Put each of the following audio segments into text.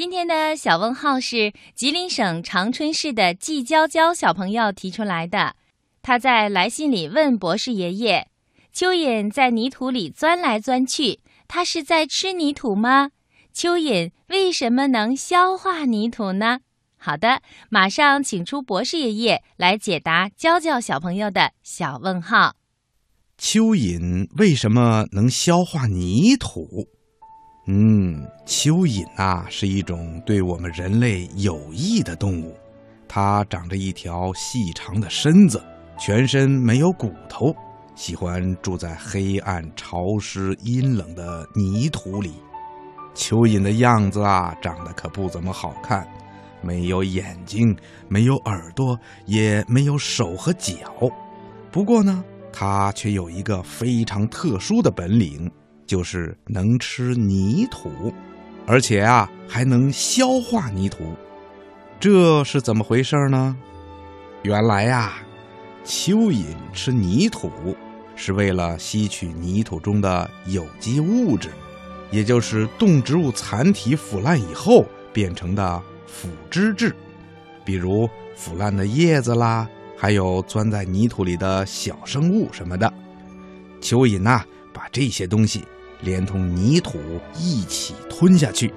今天的小问号是吉林省长春市的季娇娇小朋友提出来的。他在来信里问博士爷爷，蚯蚓在泥土里钻来钻去，它是在吃泥土吗？蚯蚓为什么能消化泥土呢？好的，马上请出博士爷爷来解答娇娇小朋友的小问号。蚯蚓为什么能消化泥土？蚯蚓是一种对我们人类有益的动物。它长着一条细长的身子，全身没有骨头，喜欢住在黑暗、潮湿、阴冷的泥土里。蚯蚓的样子长得可不怎么好看，没有眼睛，没有耳朵，也没有手和脚。不过呢，它却有一个非常特殊的本领，就是能吃泥土，而且还能消化泥土。这是怎么回事呢？原来蚯蚓吃泥土是为了吸取泥土中的有机物质，也就是动植物残体腐烂以后变成的腐殖质，比如腐烂的叶子啦，还有钻在泥土里的小生物什么的。蚯蚓把这些东西连同泥土一起吞下去，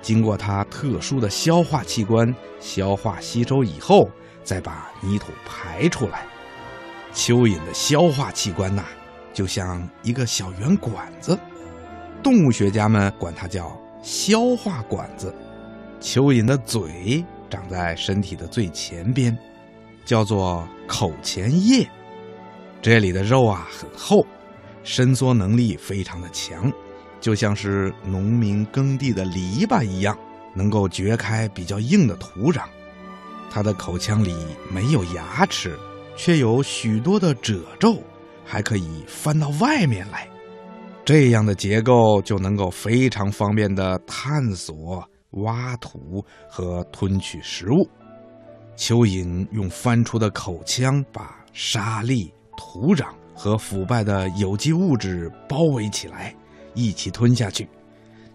经过它特殊的消化器官消化吸收以后，再把泥土排出来。蚯蚓的消化器官就像一个小圆管子，动物学家们管它叫消化管子。蚯蚓的嘴长在身体的最前边，叫做口前叶。这里的肉很厚，伸缩能力非常的强，就像是农民耕地的篱笆一样，能够掘开比较硬的土壤。它的口腔里没有牙齿，却有许多的褶皱，还可以翻到外面来。这样的结构就能够非常方便地探索、挖土和吞取食物。蚯蚓用翻出的口腔把沙粒、土壤和腐败的有机物质包围起来，一起吞下去。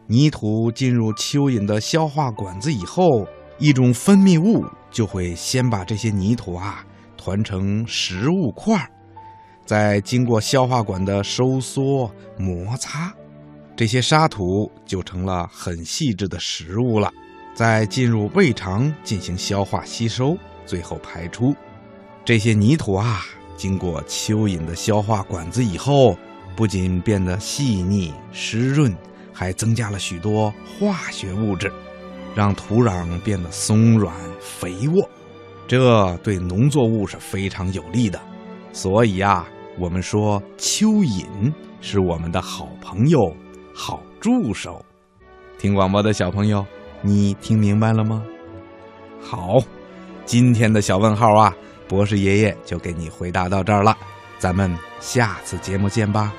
泥土进入蚯蚓的消化管子以后，一种分泌物就会先把这些泥土团成食物块，再经过消化管的收缩摩擦，这些沙土就成了很细致的食物了，再进入胃肠进行消化吸收，最后排出。这些泥土经过蚯蚓的消化管子以后，不仅变得细腻湿润，还增加了许多化学物质，让土壤变得松软肥沃，这对农作物是非常有利的。所以我们说蚯蚓是我们的好朋友、好助手。听广播的小朋友，你听明白了吗？好，今天的小问号博士爷爷就给你回答到这儿了，咱们下次节目见吧。